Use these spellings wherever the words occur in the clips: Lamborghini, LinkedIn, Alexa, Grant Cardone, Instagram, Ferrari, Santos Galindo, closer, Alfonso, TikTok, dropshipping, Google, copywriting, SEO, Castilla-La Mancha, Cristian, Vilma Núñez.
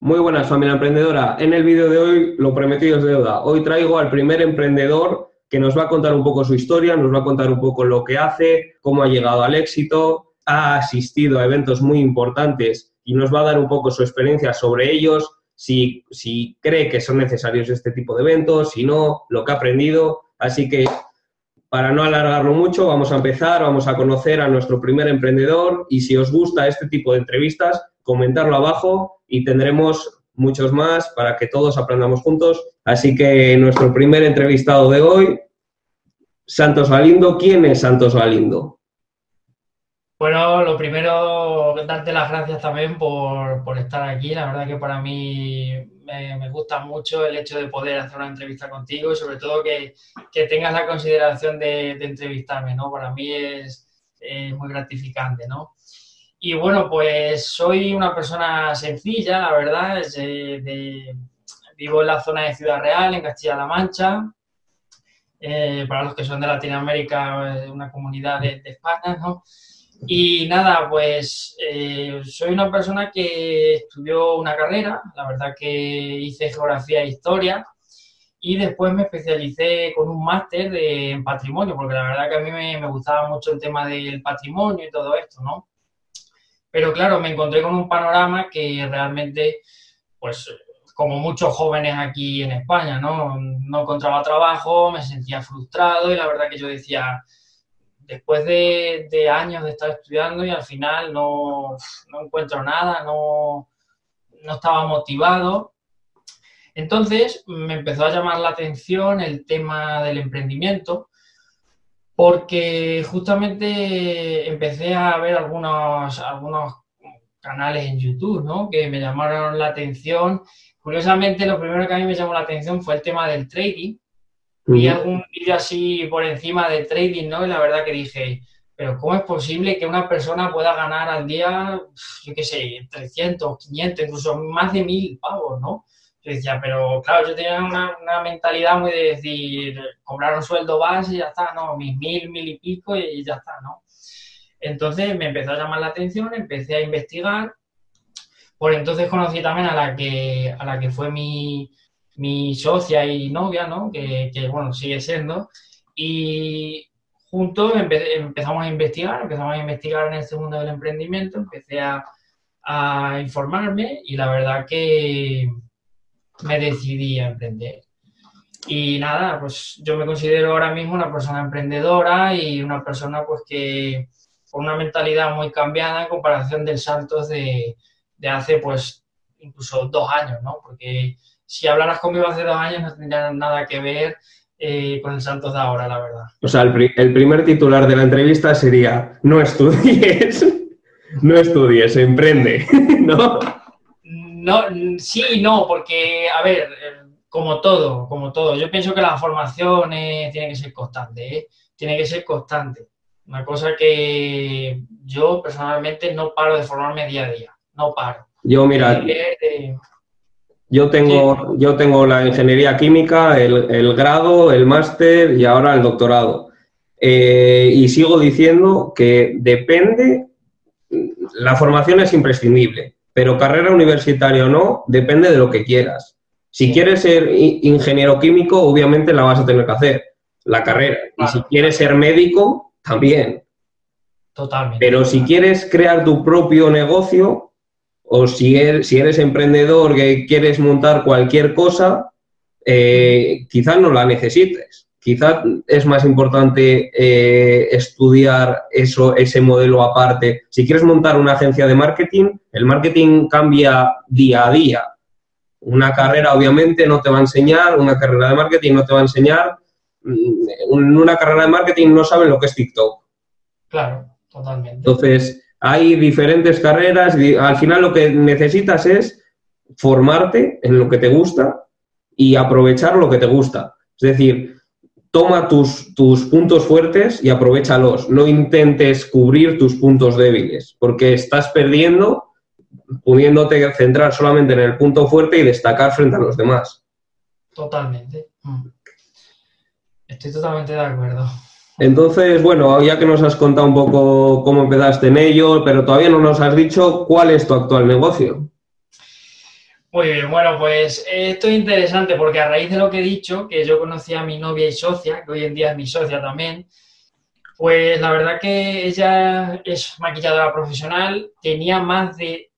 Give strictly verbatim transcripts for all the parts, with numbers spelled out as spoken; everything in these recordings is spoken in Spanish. Muy buenas, familia emprendedora. En el vídeo de hoy, lo prometido es deuda. Hoy traigo al primer emprendedor que nos va a contar un poco su historia, nos va a contar un poco lo que hace, cómo ha llegado al éxito, ha asistido a eventos muy importantes y nos va a dar un poco su experiencia sobre ellos, si, si cree que son necesarios este tipo de eventos, si no, lo que ha aprendido. Así que, para no alargarlo mucho, vamos a empezar, vamos a conocer a nuestro primer emprendedor y si os gusta este tipo de entrevistas, comentarlo abajo. Y tendremos muchos más para que todos aprendamos juntos. Así que nuestro primer entrevistado de hoy, Santos Galindo. ¿Quién es Santos Galindo? Bueno, lo primero, darte las gracias también por, por estar aquí. La verdad que para mí me, me gusta mucho el hecho de poder hacer una entrevista contigo y sobre todo que, que tengas la consideración de, de entrevistarme, ¿no? Para mí es, es muy gratificante, ¿no? Y bueno, pues soy una persona sencilla, la verdad, es de, de, vivo en la zona de Ciudad Real, en Castilla-La Mancha, eh, para los que son de Latinoamérica, es una comunidad de, de España, ¿no? Y nada, pues eh, soy una persona que estudió una carrera, la verdad que hice Geografía e Historia, y después me especialicé con un máster de, en Patrimonio, porque la verdad que a mí me, me gustaba mucho el tema del patrimonio y todo esto, ¿no? Pero claro, me encontré con un panorama que realmente, pues como muchos jóvenes aquí en España, ¿no? No encontraba trabajo, me sentía frustrado y la verdad que yo decía, después de, de años de estar estudiando y al final no, no encuentro nada, no, no estaba motivado. Entonces me empezó a llamar la atención el tema del emprendimiento, porque justamente empecé a ver algunos, algunos canales en YouTube, ¿no? Que me llamaron la atención. Curiosamente, lo primero que a mí me llamó la atención fue el tema del trading. Vi algún vídeo así por encima de trading, ¿no? Y la verdad que dije, pero ¿cómo es posible que una persona pueda ganar al día, yo qué sé, trescientos, quinientos, incluso más de mil pavos, ¿no? Yo decía, pero claro, yo tenía una, una mentalidad muy de decir, cobrar un sueldo base y ya está, no, mis mil, mil y pico y ya está, ¿no? Entonces me empezó a llamar la atención, empecé a investigar. Por entonces conocí también a la que, a la que fue mi, mi socia y novia, ¿no? Que, que bueno, sigue siendo. Y juntos empe- empezamos a investigar, empezamos a investigar en este mundo del emprendimiento, empecé a, a informarme y la verdad que me decidí a emprender. Y nada, pues yo me considero ahora mismo una persona emprendedora y una persona pues que con una mentalidad muy cambiada en comparación del Santos de, de hace pues incluso dos años, ¿no? Porque si hablaras conmigo hace dos años no tendría nada que ver eh, con el Santos de ahora, la verdad. O sea, el, pri- el primer titular de la entrevista sería, no estudies, no estudies, emprende, ¿no? No, sí y no, porque, a ver, como todo, como todo, yo pienso que la formación eh, tiene que ser constante, ¿eh? Tiene que ser constante. Una cosa que yo personalmente no paro de formarme día a día, no paro. Yo, mira, eh, eh, yo tengo ¿sí? yo tengo la ingeniería química, el, el grado, el máster y ahora el doctorado. Eh, y sigo diciendo que depende, la formación es imprescindible. Pero carrera universitaria o no, depende de lo que quieras. Si quieres ser ingeniero químico, obviamente la vas a tener que hacer, la carrera. Claro. Y si quieres ser médico, también. Totalmente. Pero si quieres crear tu propio negocio, o si eres, si eres emprendedor que quieres montar cualquier cosa, eh, quizás no la necesites. Quizás es más importante eh, estudiar eso, ese modelo aparte. Si quieres montar una agencia de marketing, el marketing cambia día a día. Una carrera obviamente no te va a enseñar, una carrera de marketing no te va a enseñar. En una carrera de marketing no saben lo que es TikTok. Claro, totalmente. Entonces, hay diferentes carreras. Al final lo que necesitas es formarte en lo que te gusta y aprovechar lo que te gusta. Es decir, toma tus, tus puntos fuertes y aprovéchalos. No intentes cubrir tus puntos débiles, porque estás perdiendo pudiéndote centrar solamente en el punto fuerte y destacar frente a los demás. Totalmente. Estoy totalmente de acuerdo. Entonces, bueno, ya que nos has contado un poco cómo empezaste en ello, pero todavía no nos has dicho cuál es tu actual negocio. Muy bien, bueno, pues esto es interesante porque a raíz de lo que he dicho, que yo conocí a mi novia y socia, que hoy en día es mi socia también, pues la verdad que ella es maquilladora profesional, tenía más de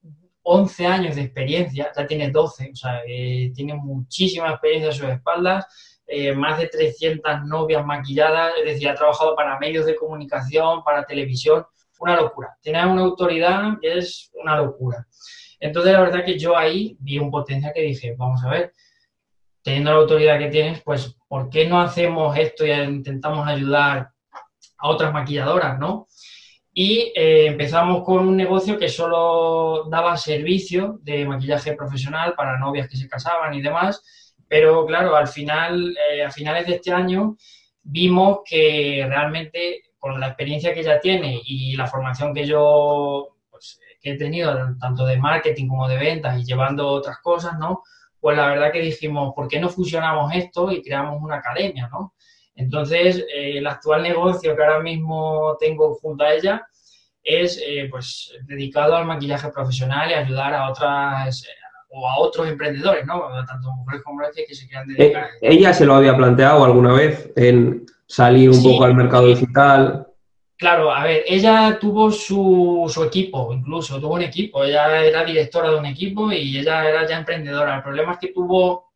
once años de experiencia, ya tiene doce, o sea, eh, tiene muchísima experiencia a sus espaldas, eh, más de trescientas novias maquilladas, es decir, ha trabajado para medios de comunicación, para televisión, una locura. Tiene una autoridad que es una locura. Entonces, la verdad que yo ahí vi un potencial que dije, vamos a ver, teniendo la autoridad que tienes, pues, ¿por qué no hacemos esto y intentamos ayudar a otras maquilladoras, no? Y eh, empezamos con un negocio que solo daba servicio de maquillaje profesional para novias que se casaban y demás, pero claro, al final, eh, a finales de este año, vimos que realmente con la experiencia que ella tiene y la formación que yo... pues, que he tenido tanto de marketing como de ventas y llevando otras cosas, ¿no? Pues la verdad que dijimos, ¿por qué no fusionamos esto y creamos una academia, ¿no? Entonces, eh, el actual negocio que ahora mismo tengo junto a ella es, eh, pues, dedicado al maquillaje profesional y ayudar a otras, eh, o a otros emprendedores, ¿no? Tanto mujeres como hombres que se quieran dedicar. A... ¿Ella se lo había planteado alguna vez en salir un sí, poco al mercado digital? Claro, a ver, ella tuvo su, su equipo, incluso, tuvo un equipo, ella era directora de un equipo y ella era ya emprendedora. El problema es que tuvo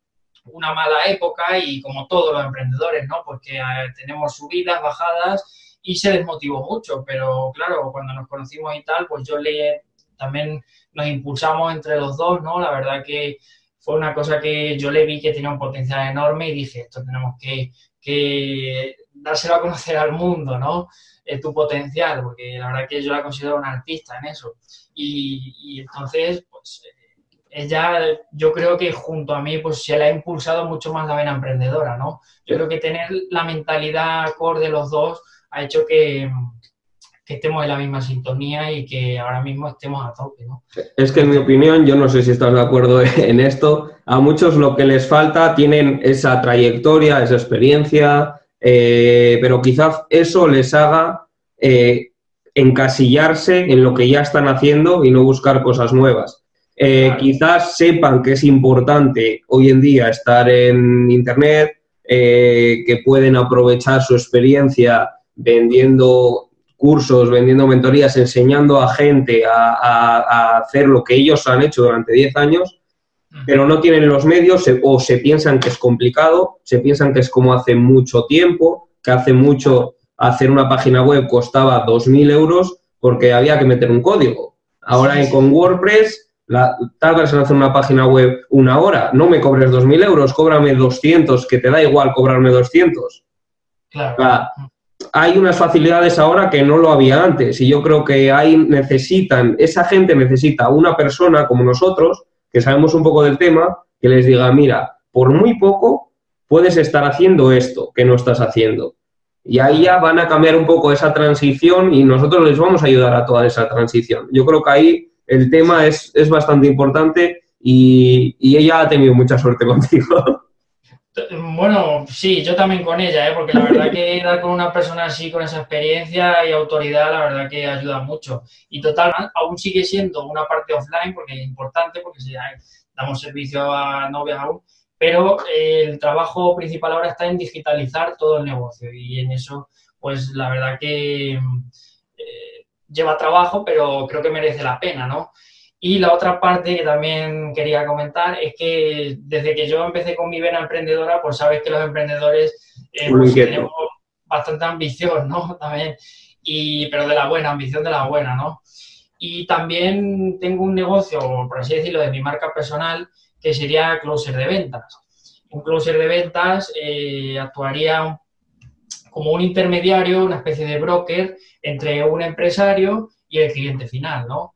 una mala época y como todos los emprendedores, ¿no? Porque a ver, tenemos subidas, bajadas y se desmotivó mucho, pero claro, cuando nos conocimos y tal, pues yo le, también nos impulsamos entre los dos, ¿no? La verdad que fue una cosa que yo le vi que tenía un potencial enorme y dije, esto tenemos que, que dárselo a conocer al mundo, ¿no? Tu potencial, porque la verdad que yo la considero una artista en eso. Y, y entonces, pues, ella, yo creo que junto a mí, pues, se le ha impulsado mucho más la vena emprendedora, ¿no? Yo creo que tener la mentalidad acorde los dos ha hecho que, que estemos en la misma sintonía y que ahora mismo estemos a tope, ¿no? Es que, en mi opinión, yo no sé si estás de acuerdo en esto, a muchos lo que les falta tienen esa trayectoria, esa experiencia... Eh, pero quizás eso les haga eh, encasillarse en lo que ya están haciendo y no buscar cosas nuevas. Eh, claro. Quizás sepan que es importante hoy en día estar en Internet, eh, que pueden aprovechar su experiencia vendiendo cursos, vendiendo mentorías, enseñando a gente a, a, a hacer lo que ellos han hecho durante diez años, pero no tienen los medios o se piensan que es complicado, se piensan que es como hace mucho tiempo, que hace mucho hacer una página web costaba dos mil euros porque había que meter un código. Ahora sí, sí. Con WordPress la, tardas en hacer una página web una hora, no me cobres dos mil euros, cóbrame doscientos, que te da igual cobrarme doscientos. Claro. O sea, hay unas facilidades ahora que no lo había antes y yo creo que ahí necesitan, esa gente necesita una persona como nosotros que sabemos un poco del tema, que les diga, mira, por muy poco puedes estar haciendo esto que no estás haciendo. Y ahí ya van a cambiar un poco esa transición y nosotros les vamos a ayudar a toda esa transición. Yo creo que ahí el tema es, es bastante importante y, y ella ha tenido mucha suerte contigo. Bueno, sí, yo también con ella, ¿eh? Porque la verdad que dar con una persona así, con esa experiencia y autoridad, la verdad que ayuda mucho. Y total, aún sigue siendo una parte offline, porque es importante, porque si damos servicio a novias aún, pero el trabajo principal ahora está en digitalizar todo el negocio y en eso, pues la verdad que eh, lleva trabajo, pero creo que merece la pena, ¿no? Y la otra parte que también quería comentar es que desde que yo empecé con mi vena emprendedora, pues sabes que los emprendedores eh, pues, tenemos bastante ambición, ¿no? También, y, pero de la buena, ambición de la buena, ¿no? Y también tengo un negocio, por así decirlo, de mi marca personal, que sería closer de ventas. Un closer de ventas eh, actuaría como un intermediario, una especie de broker entre un empresario y el cliente final, ¿no?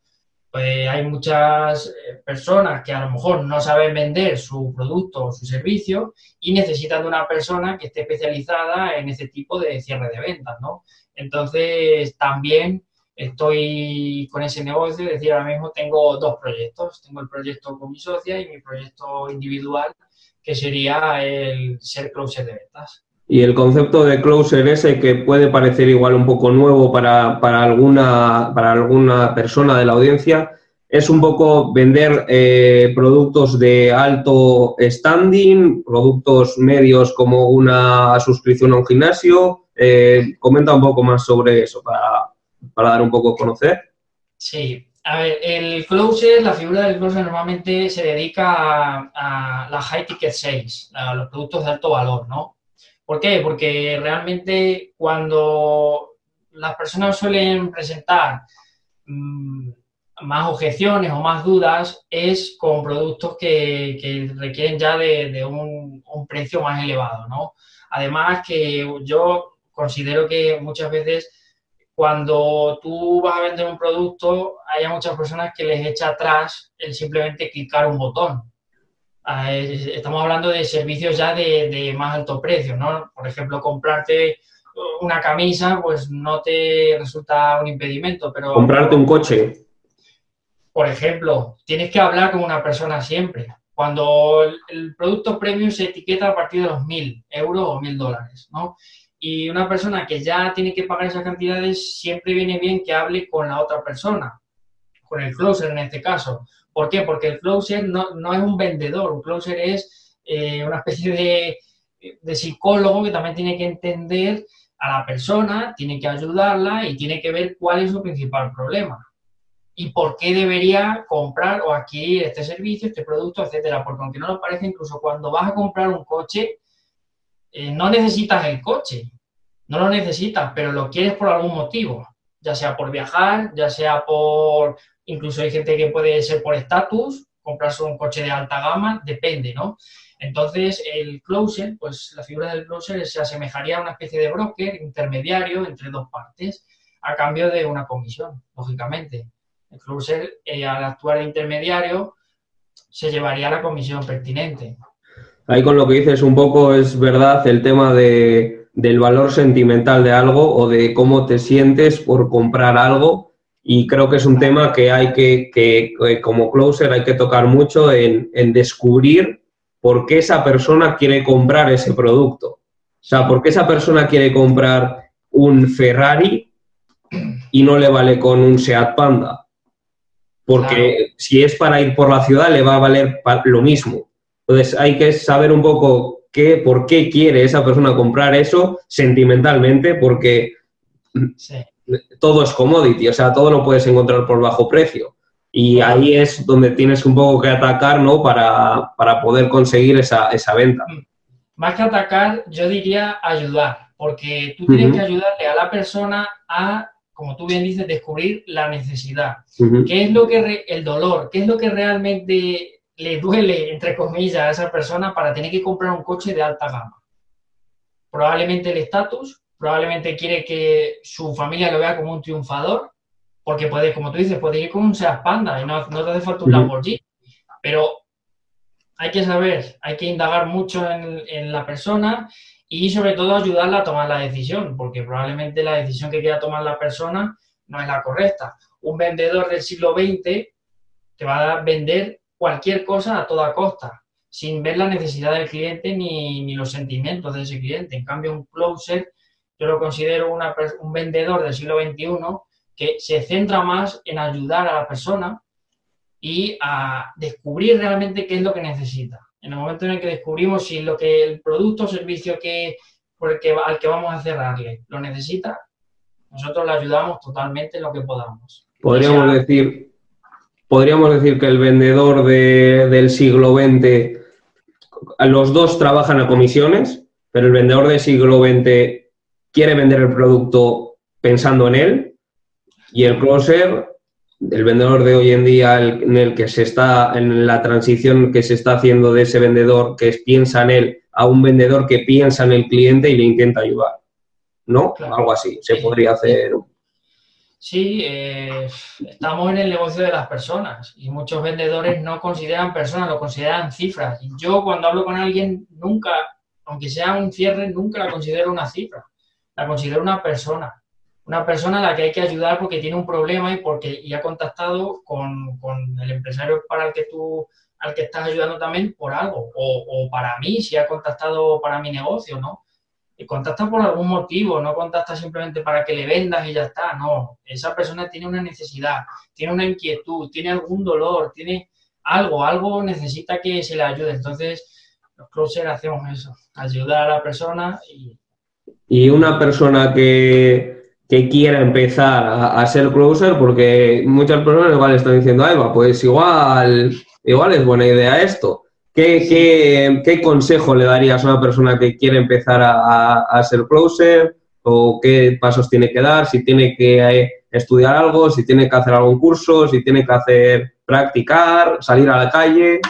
Pues hay muchas personas que a lo mejor no saben vender su producto o su servicio y necesitan de una persona que esté especializada en ese tipo de cierre de ventas, ¿no? Entonces, también estoy con ese negocio, es decir, ahora mismo tengo dos proyectos. Tengo el proyecto con mi socia y mi proyecto individual, que sería el ser closer de ventas. Y el concepto de closer ese que puede parecer igual un poco nuevo para, para, alguna, para alguna persona de la audiencia, es un poco vender eh, productos de alto standing, productos medios como una suscripción a un gimnasio. Eh, comenta un poco más sobre eso para, para dar un poco a conocer. Sí, a ver, el closer, la figura del closer normalmente se dedica a, a la high ticket sales, a los productos de alto valor, ¿no? ¿Por qué? Porque realmente cuando las personas suelen presentar mmm, más objeciones o más dudas es con productos que, que requieren ya de, de un, un precio más elevado, ¿no? Además que yo considero que muchas veces cuando tú vas a vender un producto hay muchas personas que les echa atrás el simplemente clicar un botón. Estamos hablando de servicios ya de, de más alto precio, ¿no? Por ejemplo, comprarte una camisa pues no te resulta un impedimento, pero... Comprarte un coche. Por ejemplo, tienes que hablar con una persona siempre. Cuando el producto premium se etiqueta a partir de los mil euros o mil dólares, ¿no? Y una persona que ya tiene que pagar esas cantidades, siempre viene bien que hable con la otra persona, con el closer en este caso. ¿Por qué? Porque el closer no, no es un vendedor, un closer es eh, una especie de, de psicólogo que también tiene que entender a la persona, tiene que ayudarla y tiene que ver cuál es su principal problema. Y por qué debería comprar o adquirir este servicio, este producto, etcétera. Porque aunque no nos parece, incluso cuando vas a comprar un coche, eh, no necesitas el coche. No lo necesitas, pero lo quieres por algún motivo. Ya sea por viajar, ya sea por... Incluso hay gente que puede ser por estatus, comprarse un coche de alta gama, depende, ¿no? Entonces, el closer, pues la figura del closer se asemejaría a una especie de broker intermediario entre dos partes a cambio de una comisión, lógicamente. El closer, eh, al actuar de intermediario, se llevaría la comisión pertinente. Ahí con lo que dices un poco es verdad el tema de, del valor sentimental de algo o de cómo te sientes por comprar algo, y creo que es un tema que hay que, que, que como closer hay que tocar mucho en, en descubrir por qué esa persona quiere comprar ese producto. O sea, por qué esa persona quiere comprar un Ferrari y no le vale con un Seat Panda. Porque claro, si es para ir por la ciudad le va a valer lo mismo. Entonces hay que saber un poco qué, por qué quiere esa persona comprar eso sentimentalmente, porque sí, todo es commodity, o sea, todo lo puedes encontrar por bajo precio. Y ahí es donde tienes un poco que atacar, ¿no? Para, para poder conseguir esa, esa venta. Más que atacar, yo diría ayudar, porque tú tienes uh-huh. que ayudarle a la persona a... como tú bien dices, descubrir la necesidad. Uh-huh. ¿Qué es lo que, re- el dolor, qué es lo que realmente le duele, entre comillas, a esa persona para tener que comprar un coche de alta gama? Probablemente el estatus, probablemente quiere que su familia lo vea como un triunfador, porque puede, como tú dices, puede ir con un Seat Panda y no, no te hace falta un uh-huh. Lamborghini, pero hay que saber, hay que indagar mucho en, en la persona. Y sobre todo ayudarla a tomar la decisión, porque probablemente la decisión que quiera tomar la persona no es la correcta. Un vendedor del siglo veinte te va a vender cualquier cosa a toda costa, sin ver la necesidad del cliente ni, ni los sentimientos de ese cliente. En cambio, un closer, yo lo considero una, un vendedor del siglo veintiuno que se centra más en ayudar a la persona y a descubrir realmente qué es lo que necesita. En el momento en el que descubrimos si lo que el producto o servicio que, porque, al que vamos a cerrarle lo necesita, nosotros le ayudamos totalmente en lo que podamos. Podríamos, o sea, decir, podríamos decir que el vendedor de, del siglo veinte, los dos trabajan a comisiones, pero el vendedor del siglo veinte quiere vender el producto pensando en él, y el closer... El vendedor de hoy en día, el, en el que se está, en la transición que se está haciendo de ese vendedor que es, piensa en él, a un vendedor que piensa en el cliente y le intenta ayudar, ¿no? Claro. Algo así, se sí, podría hacer. Sí, eh, estamos en el negocio de las personas y muchos vendedores no consideran personas, lo consideran cifras. Y yo cuando hablo con alguien nunca, aunque sea un cierre, nunca la considero una cifra, la considero una persona. Una persona a la que hay que ayudar porque tiene un problema y porque y ha contactado con, con el empresario para el que tú, al que estás ayudando también por algo. O, o para mí, si ha contactado para mi negocio, ¿no? Contactas por algún motivo, no contactas simplemente para que le vendas y ya está, no. Esa persona tiene una necesidad, tiene una inquietud, tiene algún dolor, tiene algo, algo necesita que se le ayude. Entonces, los closers hacemos eso, ayudar a la persona. Y, y una persona que, que quiera empezar a, a ser closer, porque muchas personas igual están diciendo, ay, va, pues igual, igual es buena idea esto. ¿Qué, sí. qué, ¿Qué consejo le darías a una persona que quiere empezar a, a, a ser closer? ¿O qué pasos tiene que dar? ¿Si tiene que estudiar algo? ¿Si tiene que hacer algún curso? ¿Si tiene que hacer practicar? ¿Salir a la calle?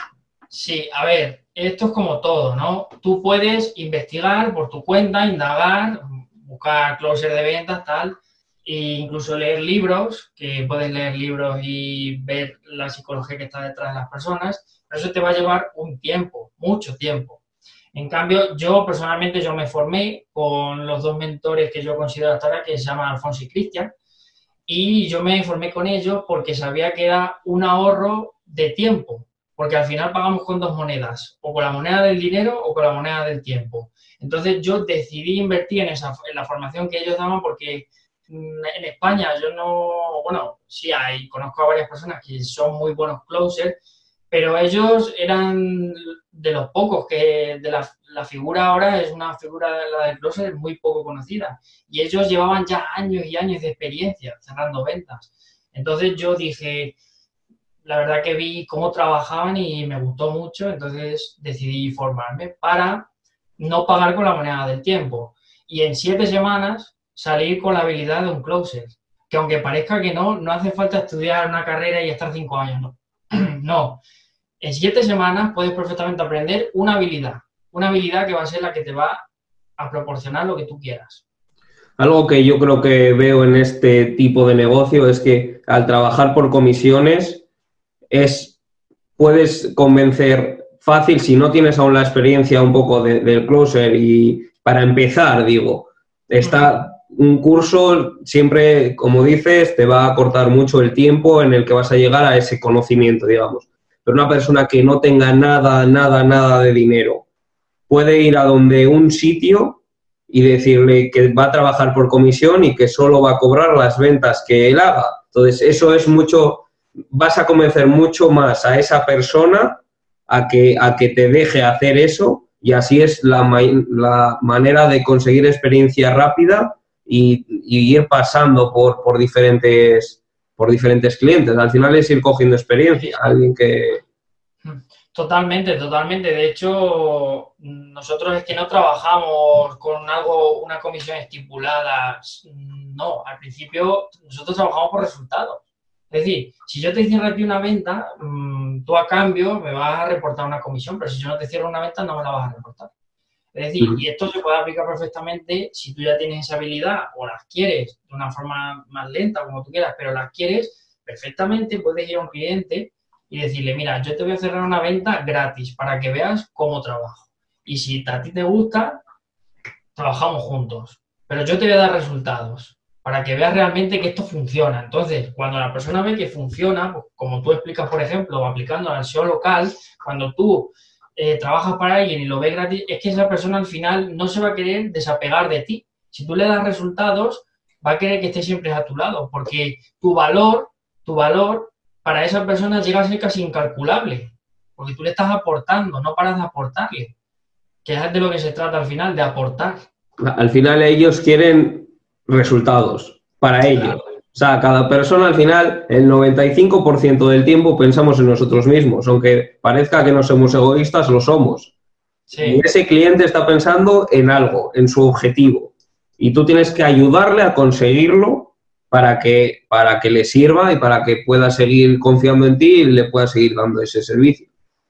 Sí, a ver, esto es como todo, ¿no? Tú puedes investigar por tu cuenta, indagar, buscar closer de ventas, tal, e incluso leer libros, que puedes leer libros y ver la psicología que está detrás de las personas. Eso te va a llevar un tiempo, mucho tiempo. En cambio, yo personalmente yo me formé con los dos mentores que yo considero hasta ahora, que se llaman Alfonso y Cristian, y yo me formé con ellos porque sabía que era un ahorro de tiempo, porque al final pagamos con dos monedas, o con la moneda del dinero o con la moneda del tiempo. Entonces yo decidí invertir en, esa, en la formación que ellos daban porque en España yo no... Bueno, sí hay, conozco a varias personas que son muy buenos closers, pero ellos eran de los pocos, que de la, la figura ahora es una figura, la del closer, muy poco conocida. Y ellos llevaban ya años y años de experiencia cerrando ventas. Entonces yo dije, la verdad que vi cómo trabajaban y me gustó mucho, entonces decidí formarme para no pagar con la moneda del tiempo. Y en siete semanas salir con la habilidad de un closer, que aunque parezca que no, no hace falta estudiar una carrera y estar cinco años, ¿no? No, en siete semanas puedes perfectamente aprender una habilidad, una habilidad que va a ser la que te va a proporcionar lo que tú quieras. Algo que yo creo que veo en este tipo de negocio es que al trabajar por comisiones es, puedes convencer fácil si no tienes aún la experiencia un poco de, del closer, y para empezar, digo, está... Un curso siempre, como dices, te va a cortar mucho el tiempo en el que vas a llegar a ese conocimiento, digamos. Pero una persona que no tenga nada, nada, nada de dinero puede ir a donde un sitio y decirle que va a trabajar por comisión y que solo va a cobrar las ventas que él haga. Entonces, eso es mucho, vas a convencer mucho más a esa persona a que, a que te deje hacer eso, y así es la, la manera de conseguir experiencia rápida. Y, y ir pasando por, por diferentes por diferentes clientes. Al final es ir cogiendo experiencia. Alguien que... Totalmente, totalmente. De hecho, nosotros es que no trabajamos con algo, una comisión estipulada. No, al principio nosotros trabajamos por resultados. Es decir, si yo te cierro aquí una venta, tú a cambio me vas a reportar una comisión, pero si yo no te cierro una venta no me la vas a reportar. Es decir, y esto se puede aplicar perfectamente si tú ya tienes esa habilidad o las quieres de una forma más lenta, como tú quieras, pero las quieres perfectamente, puedes ir a un cliente y decirle, mira, yo te voy a cerrar una venta gratis para que veas cómo trabajo. Y si a ti te gusta, trabajamos juntos. Pero yo te voy a dar resultados para que veas realmente que esto funciona. Entonces, cuando la persona ve que funciona, pues, como tú explicas, por ejemplo, aplicando al S E O local, cuando tú... Eh, trabajas para alguien y lo ves gratis, es que esa persona al final no se va a querer desapegar de ti. Si tú le das resultados, va a querer que estés siempre a tu lado, porque tu valor, tu valor para esa persona llega a ser casi incalculable, porque tú le estás aportando, no paras de aportarle, que es de lo que se trata al final, de aportar. Al final ellos quieren resultados para claro. ellos. O sea, cada persona al final, el noventa y cinco por ciento del tiempo pensamos en nosotros mismos. Aunque parezca que no somos egoístas, lo somos. Sí. Y ese cliente está pensando en algo, en su objetivo. Y tú tienes que ayudarle a conseguirlo para que, para que le sirva y para que pueda seguir confiando en ti y le pueda seguir dando ese servicio.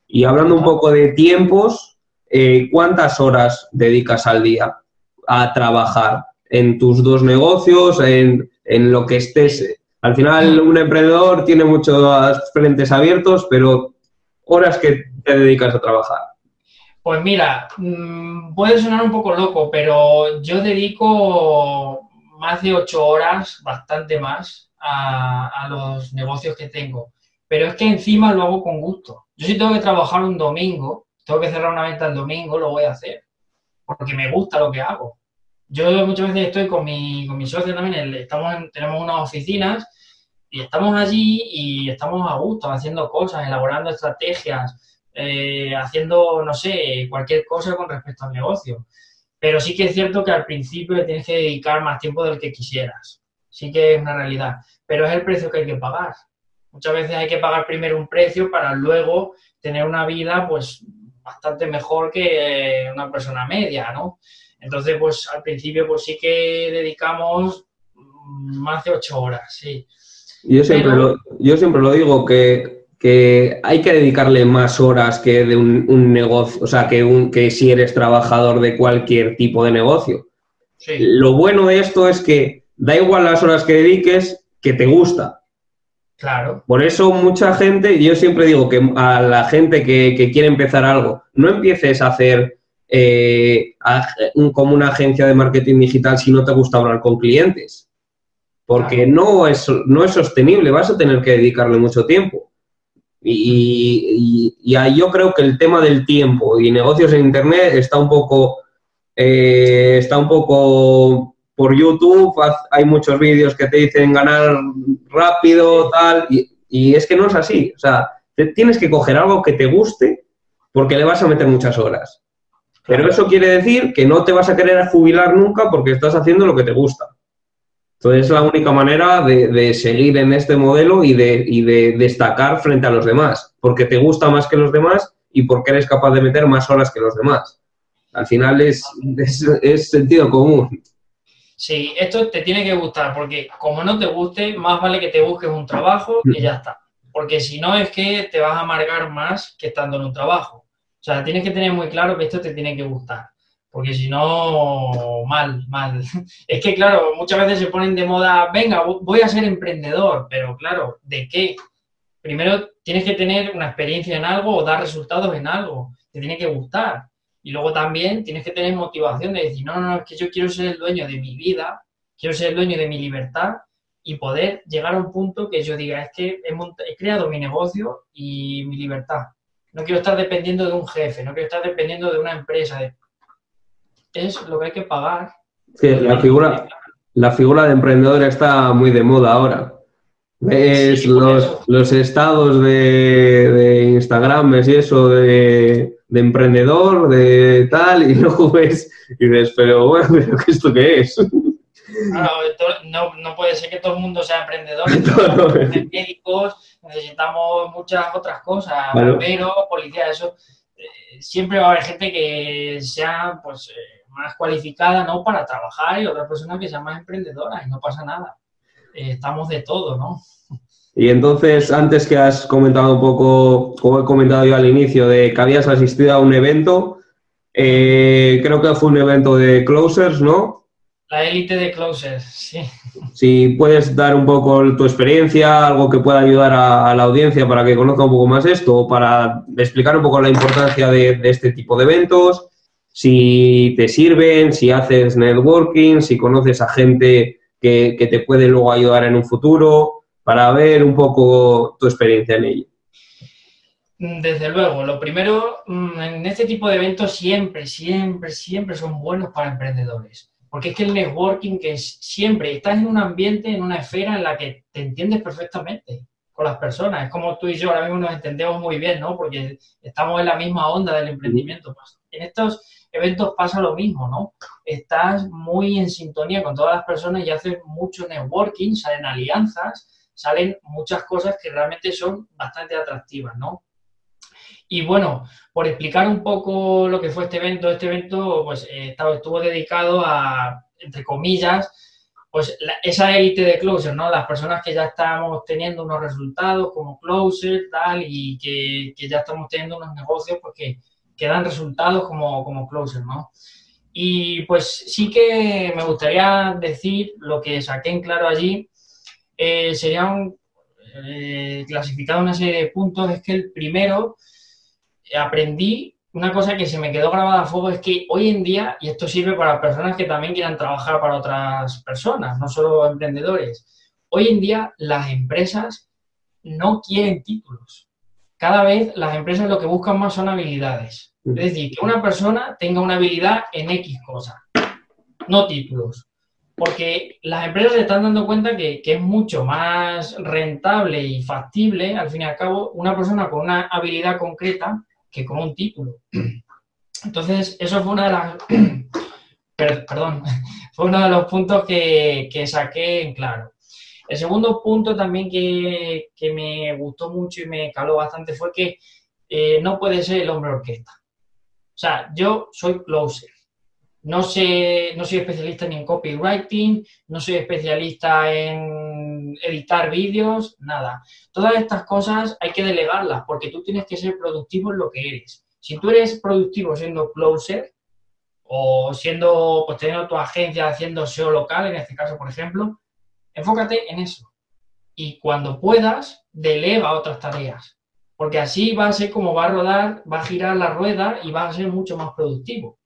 Y hablando un poco de tiempos, eh, ¿cuántas horas dedicas al día a trabajar en tus dos negocios, en... en lo que estés? Al final, un emprendedor tiene muchos frentes abiertos, pero horas que te dedicas a trabajar. Pues mira, puede sonar un poco loco, pero yo dedico más de ocho horas, bastante más, a, a los negocios que tengo. Pero es que encima lo hago con gusto. Yo si tengo que trabajar un domingo, tengo que cerrar una venta el domingo, lo voy a hacer, porque me gusta lo que hago. Yo muchas veces estoy con mi, con mi socio también, estamos en, tenemos unas oficinas y estamos allí y estamos a gusto haciendo cosas, elaborando estrategias, eh, haciendo, no sé, cualquier cosa con respecto al negocio. Pero sí que es cierto que al principio tienes que dedicar más tiempo del que quisieras. Sí que es una realidad, pero es el precio que hay que pagar. Muchas veces hay que pagar primero un precio para luego tener una vida, pues, bastante mejor que una persona media, ¿no? Entonces, pues, al principio, pues, sí que dedicamos más de ocho horas, sí. Yo siempre, Pero... lo, yo siempre lo digo, que, que hay que dedicarle más horas que de un, un negocio, o sea, que, un, que si eres trabajador de cualquier tipo de negocio. Sí. Lo bueno de esto es que da igual las horas que dediques, que te gusta. Claro. Por eso mucha gente, yo siempre digo que a la gente que, que quiere empezar algo, no empieces a hacer... Eh, a, un, como una agencia de marketing digital si no te gusta hablar con clientes, porque no es, no es sostenible, vas a tener que dedicarle mucho tiempo y, y, y a, yo creo que el tema del tiempo y negocios en internet está un poco eh, está un poco por YouTube, hay muchos vídeos que te dicen ganar rápido tal, y, y es que no es así, o sea, te, tienes que coger algo que te guste porque le vas a meter muchas horas. Pero eso quiere decir que no te vas a querer jubilar nunca porque estás haciendo lo que te gusta. Entonces es la única manera de, de seguir en este modelo y de, y de destacar frente a los demás. Porque te gusta más que los demás y porque eres capaz de meter más horas que los demás. Al final es, es, es sentido común. Sí, esto te tiene que gustar porque como no te guste, más vale que te busques un trabajo y ya está. Porque si no es que te vas a amargar más que estando en un trabajo. O sea, tienes que tener muy claro que esto te tiene que gustar, porque si no, mal, mal. Es que, claro, muchas veces se ponen de moda, venga, voy a ser emprendedor, pero claro, ¿de qué? Primero tienes que tener una experiencia en algo o dar resultados en algo, te tiene que gustar. Y luego también tienes que tener motivación de decir, no, no, no, es que yo quiero ser el dueño de mi vida, quiero ser el dueño de mi libertad y poder llegar a un punto que yo diga, es que he, mont- he creado mi negocio y mi libertad. No quiero estar dependiendo de un jefe, no quiero estar dependiendo de una empresa. Es lo que hay que pagar. Sí, la figura, la figura de emprendedor está muy de moda ahora. Ves sí, los, los estados de, de Instagram, ves y eso de, de emprendedor, de tal, y luego ves y dices, pero bueno, ¿pero ¿esto qué es? Claro, no, no puede ser que todo el mundo sea emprendedor, no, no. Médicos, necesitamos muchas otras cosas, bomberos, bueno. Policías, eso. Eh, siempre va a haber gente que sea pues eh, más cualificada, ¿no?, para trabajar y otras personas que sean más emprendedoras y no pasa nada. Eh, estamos de todo, ¿no? Y entonces, antes que has comentado un poco, como he comentado yo al inicio, de que habías asistido a un evento, eh, creo que fue un evento de Closers, ¿no? La élite de Closers, sí. Si puedes dar un poco tu experiencia, algo que pueda ayudar a, a la audiencia para que conozca un poco más esto, o para explicar un poco la importancia de, de este tipo de eventos, si te sirven, si haces networking, si conoces a gente que, que te puede luego ayudar en un futuro, para ver un poco tu experiencia en ello. Desde luego, lo primero, en este tipo de eventos siempre, siempre, siempre son buenos para emprendedores. Porque es que el networking que es siempre, estás en un ambiente, en una esfera en la que te entiendes perfectamente con las personas. Es como tú y yo ahora mismo nos entendemos muy bien, ¿no? Porque estamos en la misma onda del emprendimiento. Pues en estos eventos pasa lo mismo, ¿no? Estás muy en sintonía con todas las personas y haces mucho networking, salen alianzas, salen muchas cosas que realmente son bastante atractivas, ¿no? Y bueno, por explicar un poco lo que fue este evento, este evento pues estuvo dedicado a, entre comillas, pues la, esa élite de Closer, ¿no? Las personas que ya estamos teniendo unos resultados como Closer, tal, y que, que ya estamos teniendo unos negocios pues que, que dan resultados como, como Closer, ¿no? Y pues sí que me gustaría decir lo que saqué en claro allí, eh, sería un, eh, clasificado una serie de puntos, es que el primero... Aprendí una cosa que se me quedó grabada a fuego, es que hoy en día, y esto sirve para personas que también quieran trabajar para otras personas, no solo emprendedores, hoy en día las empresas no quieren títulos. Cada vez las empresas lo que buscan más son habilidades. Es decir, que una persona tenga una habilidad en X cosa. no títulos, porque las empresas se están dando cuenta que, que es mucho más rentable y factible, al fin y al cabo, una persona con una habilidad concreta que con un título. Entonces, eso fue una de las... perdón, fue uno de los puntos que, que saqué en claro. El segundo punto también que, que me gustó mucho y me caló bastante fue que eh, no puede ser el hombre orquesta. O sea, yo soy closer. No sé, no soy especialista ni en copywriting, no soy especialista en editar vídeos, nada. Todas estas cosas hay que delegarlas porque tú tienes que ser productivo en lo que eres. Si tú eres productivo siendo closer o siendo, pues teniendo tu agencia, haciendo S E O local, en este caso, por ejemplo, enfócate en eso. Y cuando puedas, delega otras tareas. Porque así va a ser como va a rodar, va a girar la rueda y va a ser mucho más productivo.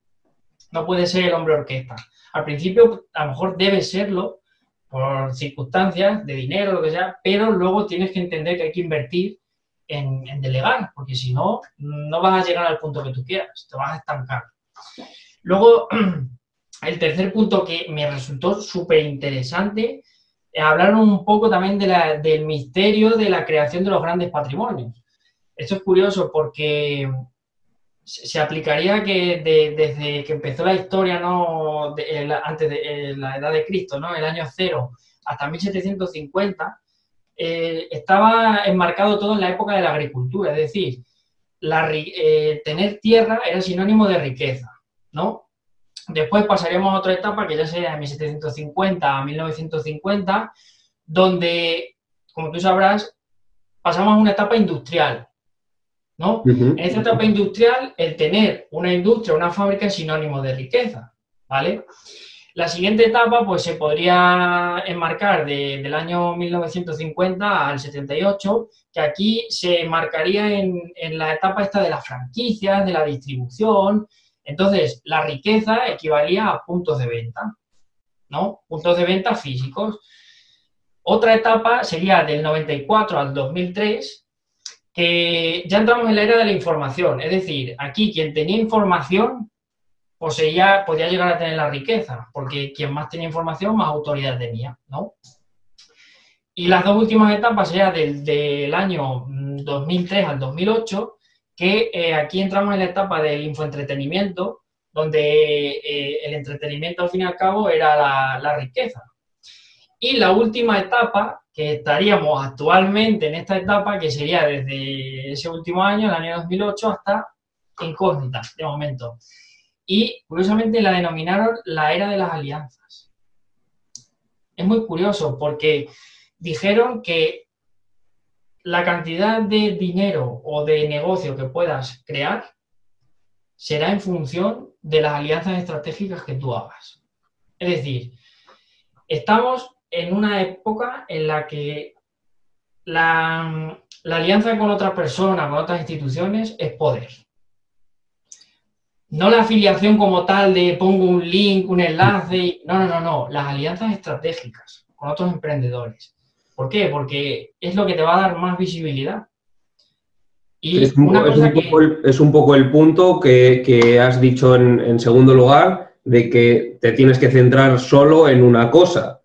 No puede ser el hombre orquesta. Al principio, a lo mejor debe serlo por circunstancias, de dinero, lo que sea, pero luego tienes que entender que hay que invertir en, en delegar, porque si no, no vas a llegar al punto que tú quieras, te vas a estancar. Luego, el tercer punto que me resultó súper interesante, hablaron un poco también de la, del misterio de la creación de los grandes patrimonios. Esto es curioso porque... se aplicaría que de, desde que empezó la historia, ¿no? de, el, antes de el, la edad de Cristo, ¿no? El año cero hasta mil setecientos cincuenta, eh, estaba enmarcado todo en la época de la agricultura. Es decir, la, eh, tener tierra era sinónimo de riqueza, ¿no? Después pasaríamos a otra etapa, que ya sería de mil setecientos cincuenta a mil novecientos cincuenta, donde, como tú sabrás, pasamos a una etapa industrial, ¿no? Uh-huh. En esta etapa industrial, el tener una industria, una fábrica es sinónimo de riqueza, ¿vale? La siguiente etapa, pues, se podría enmarcar de, del año mil novecientos cincuenta al setenta y ocho, que aquí se marcaría en, en la etapa esta de las franquicias, de la distribución. Entonces, la riqueza equivalía a puntos de venta, ¿no? Puntos de venta físicos. Otra etapa sería del noventa y cuatro al dos mil tres, que ya entramos en la era de la información, es decir, aquí quien tenía información poseía, podía llegar a tener la riqueza, porque quien más tenía información, más autoridad tenía, ¿no? Y las dos últimas etapas serían del, del año dos mil tres al dos mil ocho, que eh, aquí entramos en la etapa del infoentretenimiento, donde eh, el entretenimiento al fin y al cabo era la, la riqueza. Y la última etapa, que estaríamos actualmente en esta etapa, que sería desde ese último año, el año dos mil ocho, hasta incógnita, de momento. Y, curiosamente, la denominaron la era de las alianzas. Es muy curioso, porque dijeron que la cantidad de dinero o de negocio que puedas crear será en función de las alianzas estratégicas que tú hagas. Es decir, estamos en una época en la que la, la alianza con otras personas, con otras instituciones, es poder. No la afiliación como tal de pongo un link, un enlace, no, no, no, no, las alianzas estratégicas con otros emprendedores. ¿Por qué? Porque es lo que te va a dar más visibilidad. Y es, una es, cosa un, poco que... el, es un poco el punto que, que has dicho en, en segundo lugar, de que te tienes que centrar solo en una cosa.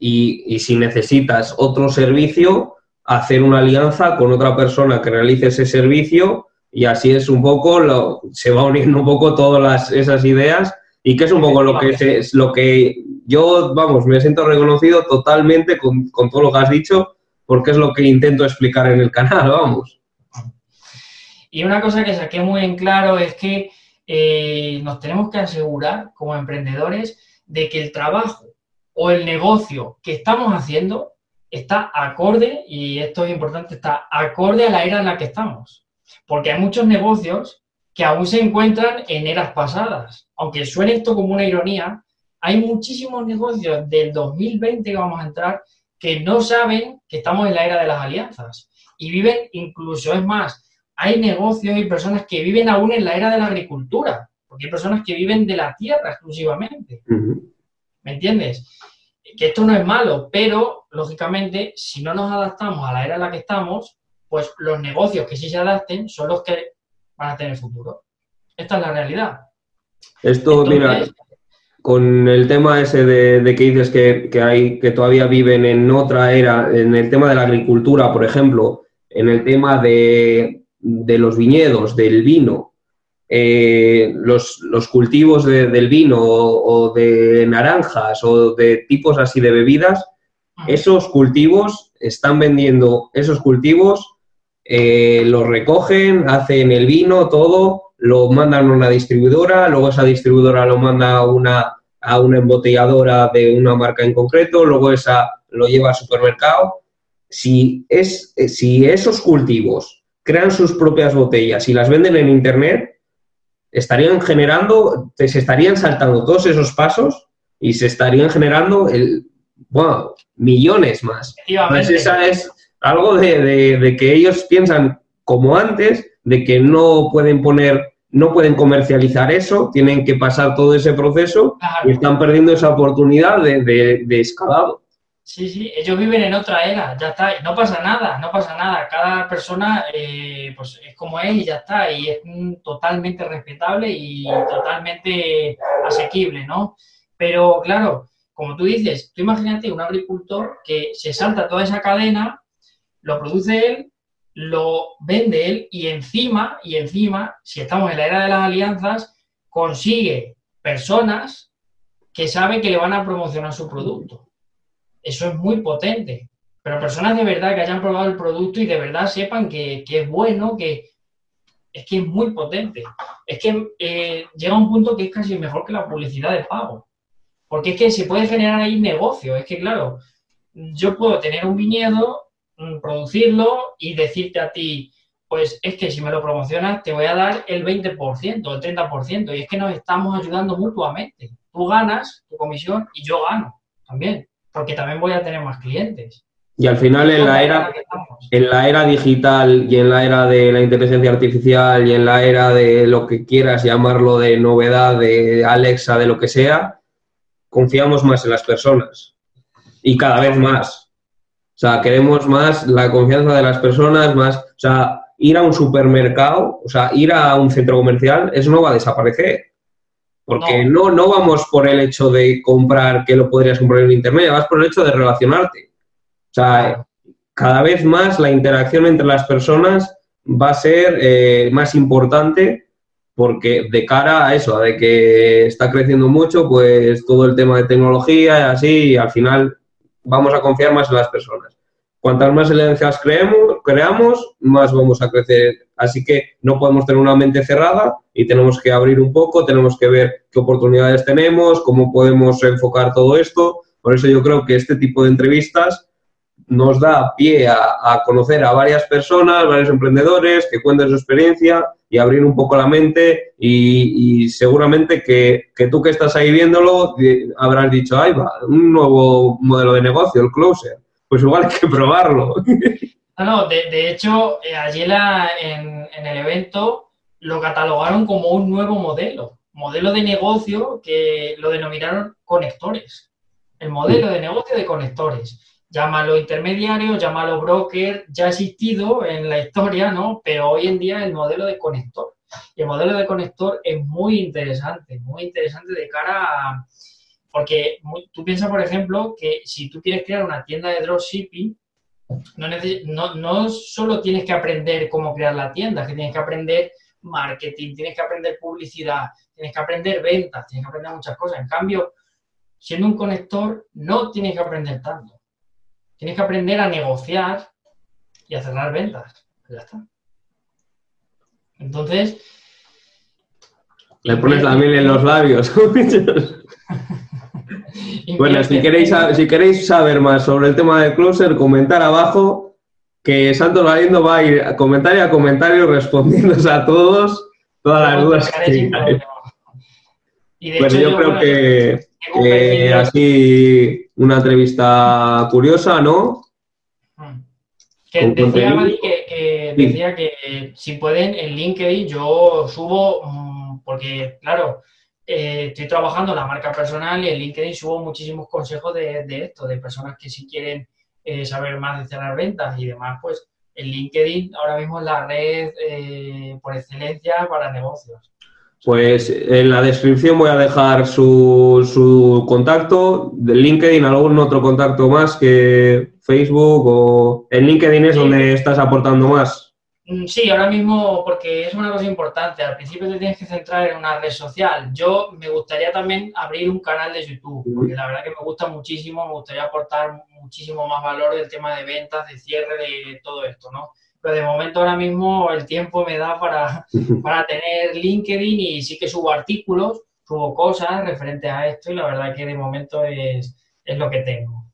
Y, y si necesitas otro servicio, hacer una alianza con otra persona que realice ese servicio, y así es un poco, lo, se va uniendo un poco todas las, esas ideas, y que es un poco lo que, se, es lo que yo, vamos, me siento reconocido totalmente con, con todo lo que has dicho, porque es lo que intento explicar en el canal, vamos. Y una cosa que saqué muy en claro es que eh, nos tenemos que asegurar, como emprendedores, de que el trabajo o el negocio que estamos haciendo está acorde, y esto es importante, está acorde a la era en la que estamos. Porque hay muchos negocios que aún se encuentran en eras pasadas. Aunque suene esto como una ironía, hay muchísimos negocios del dos mil veinte que vamos a entrar que no saben que estamos en la era de las alianzas. Y viven incluso, es más, hay negocios y personas que viven aún en la era de la agricultura. Porque hay personas que viven de la tierra exclusivamente. Uh-huh. ¿Me entiendes? Que esto no es malo, pero, lógicamente, si no nos adaptamos a la era en la que estamos, pues los negocios que sí se adapten son los que van a tener futuro. Esta es la realidad. Esto, entonces, mira, con el tema ese de, de que dices que, que hay que todavía viven en otra era, en el tema de la agricultura, por ejemplo, en el tema de, de los viñedos, del vino, eh, los, los cultivos de, del vino o, o de naranjas o de tipos así de bebidas, esos cultivos están vendiendo, esos cultivos eh, los recogen, hacen el vino, todo, lo mandan a una distribuidora, luego esa distribuidora lo manda a una, a una embotelladora de una marca en concreto, luego esa lo lleva al supermercado. Si, es, si esos cultivos crean sus propias botellas y las venden en internet, estarían generando, se estarían saltando todos esos pasos y se estarían generando el, bueno, millones más. Entonces esa es algo de, de, de que ellos piensan como antes, de que no pueden poner, no pueden comercializar eso, tienen que pasar todo ese proceso, claro, y están perdiendo esa oportunidad de, de, de escalado. Sí, sí, ellos viven en otra era, ya está, no pasa nada, no pasa nada, cada persona eh, pues es como es y ya está, y es mm, totalmente respetable y totalmente asequible, ¿no? Pero claro, como tú dices, tú imagínate un agricultor que se salta toda esa cadena, lo produce él, lo vende él y encima, y encima, si estamos en la era de las alianzas, consigue personas que saben que le van a promocionar su producto. Eso es muy potente. Pero personas de verdad que hayan probado el producto y de verdad sepan que, que es bueno, que es que es muy potente. Es que eh, llega un punto que es casi mejor que la publicidad de pago. Porque es que se puede generar ahí negocio. Es que, claro, yo puedo tener un viñedo, producirlo y decirte a ti, pues es que si me lo promocionas te voy a dar el veinte por ciento o el treinta por ciento, y es que nos estamos ayudando mutuamente. Tú ganas tu comisión y yo gano también, porque también voy a tener más clientes. Y al final en la era, en la era digital y en la era de la inteligencia artificial y en la era de lo que quieras llamarlo, de novedad, de Alexa, de lo que sea, confiamos más en las personas y cada vez más. O sea, queremos más la confianza de las personas, más, o sea, ir a un supermercado, o sea, ir a un centro comercial, eso no va a desaparecer. Porque no, no, no vamos por el hecho de comprar, que lo podrías comprar en internet, vas por el hecho de relacionarte. O sea, cada vez más la interacción entre las personas va a ser eh, más importante, porque de cara a eso, de que está creciendo mucho, pues todo el tema de tecnología y así, y al final vamos a confiar más en las personas. Cuantas más alianzas creemos, creamos, más vamos a crecer. Así que no podemos tener una mente cerrada y tenemos que abrir un poco, tenemos que ver qué oportunidades tenemos, cómo podemos enfocar todo esto. Por eso yo creo que este tipo de entrevistas nos da pie a, a conocer a varias personas, varios emprendedores, que cuenten su experiencia y abrir un poco la mente y, y seguramente que, que tú que estás ahí viéndolo habrás dicho, ahí va, un nuevo modelo de negocio, el closer, pues igual hay que probarlo. No, no, de, de hecho, allí la, en, en el evento lo catalogaron como un nuevo modelo, modelo de negocio que lo denominaron conectores, el modelo de negocio de conectores. Llámalo intermediario, llámalo broker, ya ha existido en la historia, ¿no? Pero hoy en día el modelo de conector. Y el modelo de conector es muy interesante, muy interesante de cara a... Porque muy, tú piensas, por ejemplo, que si tú quieres crear una tienda de dropshipping, no, neces- no, no solo tienes que aprender cómo crear la tienda, que tienes que aprender marketing, tienes que aprender publicidad, tienes que aprender ventas, tienes que aprender muchas cosas. En cambio, siendo un conector, no tienes que aprender tanto. Tienes que aprender a negociar y a cerrar ventas. Ya está. Entonces... Le pones la miel en los labios. Bueno, si queréis, si queréis saber más sobre el tema de closer, comentar abajo, que Santos Galindo va a ir a comentario a comentario respondiéndose a todos, todas las dudas que tengáis. Y de pues hecho, yo, yo creo bueno, que, que así una entrevista curiosa, ¿no? Que decía, Mari, que, que sí. decía que si pueden en LinkedIn yo subo, porque claro, eh, estoy trabajando la marca personal y en LinkedIn subo muchísimos consejos de, de esto, de personas que si quieren eh, saber más de cerrar ventas y demás, pues en LinkedIn ahora mismo es la red eh, por excelencia para negocios. Pues en la descripción voy a dejar su, su contacto, de LinkedIn, algún otro contacto más que Facebook o... En LinkedIn es sí. Donde estás aportando más. Sí, ahora mismo, porque es una cosa importante. Al principio te tienes que centrar en una red social. Yo me gustaría también abrir un canal de YouTube, porque la verdad que me gusta muchísimo, me gustaría aportar muchísimo más valor del tema de ventas, de cierre, de, de todo esto, ¿no? Pero de momento ahora mismo el tiempo me da para, para tener LinkedIn y sí que subo artículos, subo cosas referentes a esto y la verdad que de momento es, es lo que tengo.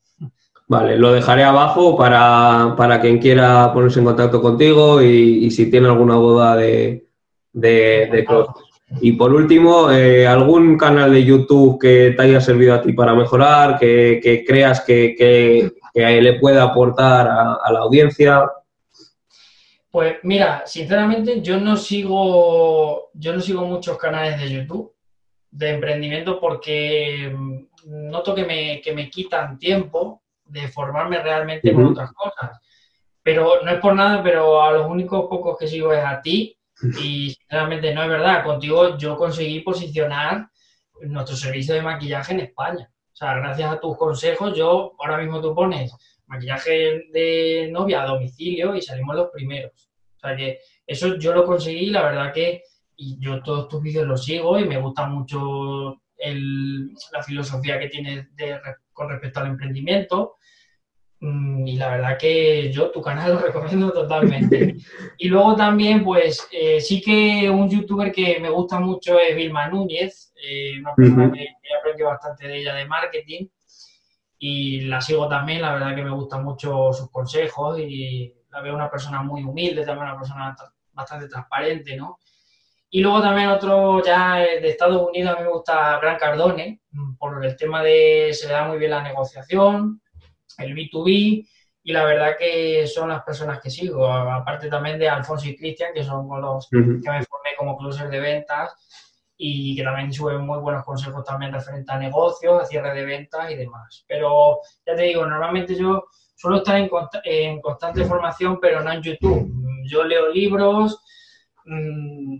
Vale, lo dejaré abajo para, para quien quiera ponerse en contacto contigo y, y si tiene alguna duda de, de, de cosas. Y por último, eh, ¿algún canal de YouTube que te haya servido a ti para mejorar, que, que creas que, que, que le pueda aportar a, a la audiencia? Pues mira, sinceramente yo no sigo yo no sigo muchos canales de YouTube de emprendimiento porque noto que me, que me quitan tiempo de formarme realmente con otras cosas. Pero no es por nada, pero a los únicos pocos que sigo es a ti y sinceramente no es verdad. Contigo yo conseguí posicionar nuestro servicio de maquillaje en España. O sea, gracias a tus consejos yo ahora mismo tú pones... maquillaje de novia a domicilio y salimos los primeros. O sea que eso yo lo conseguí, la verdad que y yo todos tus vídeos los sigo y me gusta mucho el, la filosofía que tienes de, con respecto al emprendimiento y la verdad que yo tu canal lo recomiendo totalmente. Y luego también pues eh, sí que un youtuber que me gusta mucho es Vilma Núñez, eh, una persona que he aprendido bastante de ella de marketing. Y la sigo también, la verdad que me gustan mucho sus consejos y la veo una persona muy humilde, también una persona bastante transparente, ¿no? Y luego también otro ya de Estados Unidos, a mí me gusta Grant Cardone, por el tema de se le da muy bien la negociación, el B dos B, y la verdad que son las personas que sigo, aparte también de Alfonso y Cristian, que son los que me formé como closer de ventas y que también suben muy buenos consejos también referente a negocios, a cierre de ventas y demás. Pero ya te digo, normalmente yo suelo estar en, consta- en constante formación, pero no en YouTube. Yo leo libros, mmm,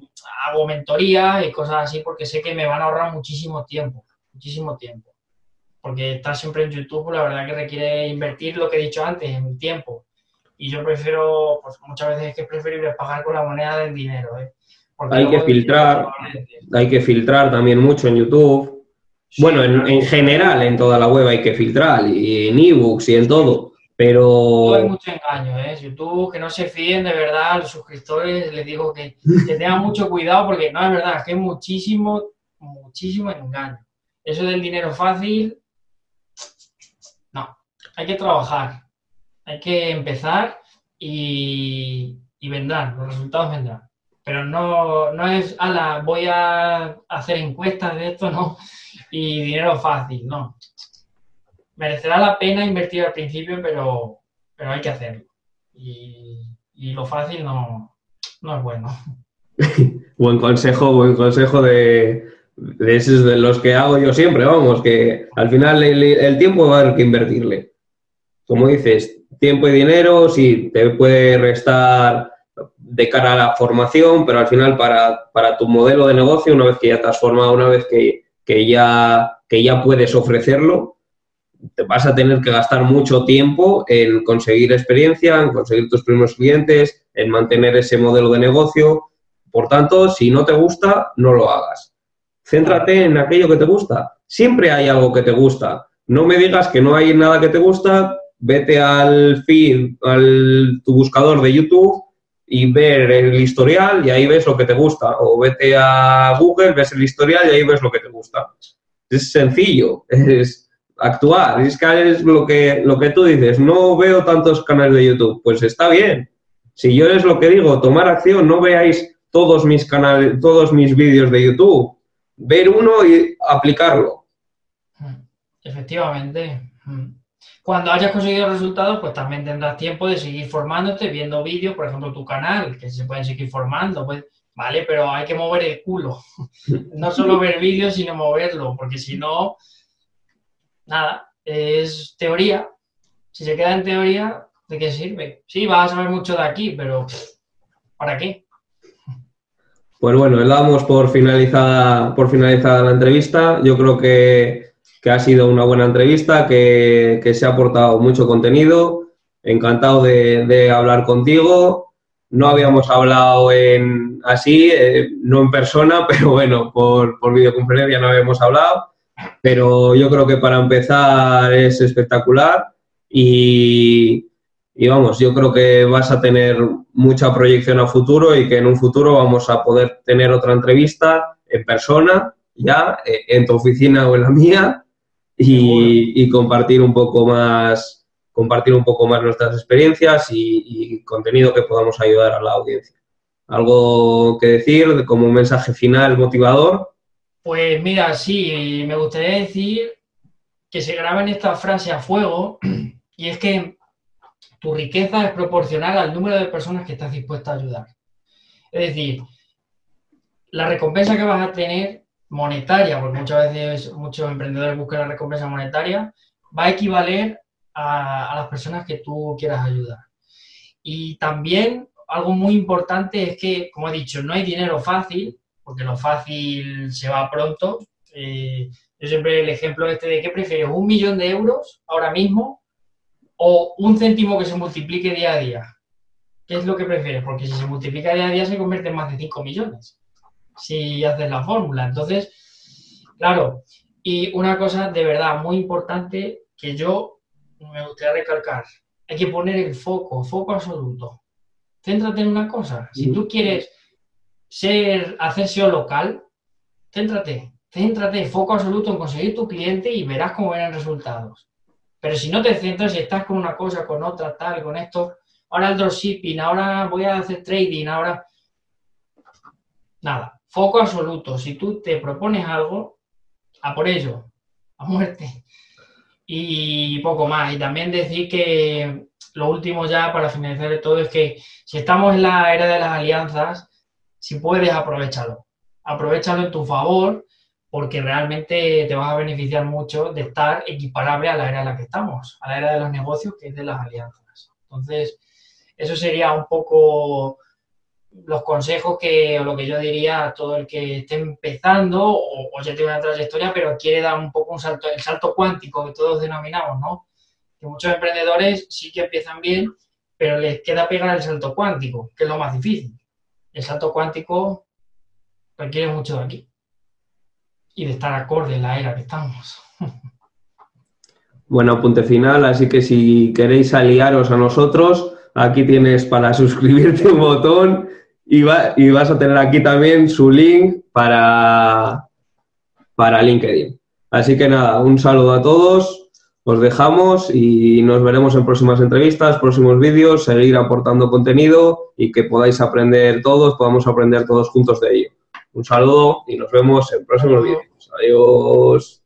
hago mentoría y cosas así porque sé que me van a ahorrar muchísimo tiempo, muchísimo tiempo. Porque estar siempre en YouTube, la verdad que requiere invertir lo que he dicho antes, en tiempo. Y yo prefiero, pues muchas veces es que es preferible pagar con la moneda del dinero, ¿eh? Porque hay que filtrar, hay que filtrar también mucho en YouTube. Sí, bueno, en, en general, en toda la web hay que filtrar, y en ebooks y en todo, pero... Hay mucho engaño, ¿eh? YouTube, que no se fíen, de verdad, a los suscriptores les digo que, que tengan mucho cuidado, porque no, es verdad, es que hay muchísimo, muchísimo engaño. Eso del dinero fácil, no, hay que trabajar, hay que empezar y, y vendrán, los resultados vendrán. Pero no, no es, ala, voy a hacer encuestas de esto, ¿no? Y dinero fácil, no. Merecerá la pena invertir al principio, pero, pero hay que hacerlo. Y, y lo fácil no, no es bueno. Buen consejo, buen consejo de, de esos de los que hago yo siempre, vamos, que al final el, el tiempo va a haber que invertirle. Como dices, tiempo y dinero, sí, te puede restar... de cara a la formación, pero al final para, para tu modelo de negocio, una vez que ya te has formado, una vez que, que, ya, que ya puedes ofrecerlo, te vas a tener que gastar mucho tiempo en conseguir experiencia, en conseguir tus primeros clientes, en mantener ese modelo de negocio. Por tanto, si no te gusta, no lo hagas. Céntrate en aquello que te gusta. Siempre hay algo que te gusta. No me digas que no hay nada que te gusta, vete al feed, al tu buscador de YouTube y ver el historial y ahí ves lo que te gusta, o vete a Google, ves el historial y ahí ves lo que te gusta. Es sencillo, es actuar, es que es lo que, lo que tú dices, no veo tantos canales de YouTube, pues está bien. Si yo es lo que digo, tomar acción, no veáis todos mis canales, todos mis vídeos de YouTube, ver uno y aplicarlo. Efectivamente. Cuando hayas conseguido resultados, pues también tendrás tiempo de seguir formándote, viendo vídeos, por ejemplo, tu canal, que se pueden seguir formando, pues, ¿vale? Pero hay que mover el culo. No solo ver vídeos, sino moverlo, porque si no, nada, es teoría. Si se queda en teoría, ¿de qué sirve? Sí, vas a saber mucho de aquí, pero ¿para qué? Pues bueno, damos por finalizada, por finalizada la entrevista. Yo creo que, que ha sido una buena entrevista, que, que se ha aportado mucho contenido. Encantado de, de hablar contigo. No habíamos hablado en así, eh, no en persona, pero bueno, por, por videoconferencia no habíamos hablado. Pero yo creo que para empezar es espectacular y, y vamos, yo creo que vas a tener mucha proyección a futuro y que en un futuro vamos a poder tener otra entrevista en persona, ya, en tu oficina o en la mía, y, y compartir un poco más compartir un poco más nuestras experiencias y, y contenido que podamos ayudar a la audiencia. ¿Algo que decir como un mensaje final motivador? Pues mira, sí, me gustaría decir que se graben esta frase a fuego, y es que tu riqueza es proporcional al número de personas que estás dispuesta a ayudar. Es decir, la recompensa que vas a tener monetaria, porque muchas veces muchos emprendedores buscan la recompensa monetaria, va a equivaler a, a las personas que tú quieras ayudar. Y también algo muy importante es que, como he dicho, no hay dinero fácil, porque lo fácil se va pronto. Eh, yo siempre el ejemplo este de ¿qué prefieres? ¿Un millón de euros ahora mismo o un céntimo que se multiplique día a día? ¿Qué es lo que prefieres? Porque si se multiplica día a día se convierte en más de cinco millones, si haces la fórmula. Entonces, claro, y una cosa de verdad muy importante que yo me gustaría recalcar, hay que poner el foco, foco absoluto. Céntrate en una cosa. Si tú quieres ser, hacer S E O local, céntrate, céntrate, foco absoluto en conseguir tu cliente y verás cómo verán resultados. Pero si no te centras, si estás con una cosa, con otra, tal, con esto, ahora el dropshipping, ahora voy a hacer trading, ahora... Nada, foco absoluto. Si tú te propones algo, a por ello, a muerte. Y poco más. Y también decir que lo último ya para finalizar todo es que si estamos en la era de las alianzas, si puedes, aprovecharlo. Aprovechalo en tu favor, porque realmente te vas a beneficiar mucho de estar equiparable a la era en la que estamos, a la era de los negocios, que es de las alianzas. Entonces, eso sería un poco los consejos que, o lo que yo diría a todo el que esté empezando o, o ya tiene una trayectoria, pero quiere dar un poco un salto, el salto cuántico que todos denominamos, ¿no? Que muchos emprendedores sí que empiezan bien, pero les queda pegar el salto cuántico, que es lo más difícil. El salto cuántico requiere mucho de aquí y de estar acorde en la era que estamos. Bueno, apunte final, así que si queréis aliaros a nosotros, aquí tienes para suscribirte un botón y, va, y vas a tener aquí también su link para, para LinkedIn. Así que nada, un saludo a todos, os dejamos y nos veremos en próximas entrevistas, próximos vídeos, seguir aportando contenido y que podáis aprender todos, podamos aprender todos juntos de ello. Un saludo y nos vemos en próximos vídeos. Adiós.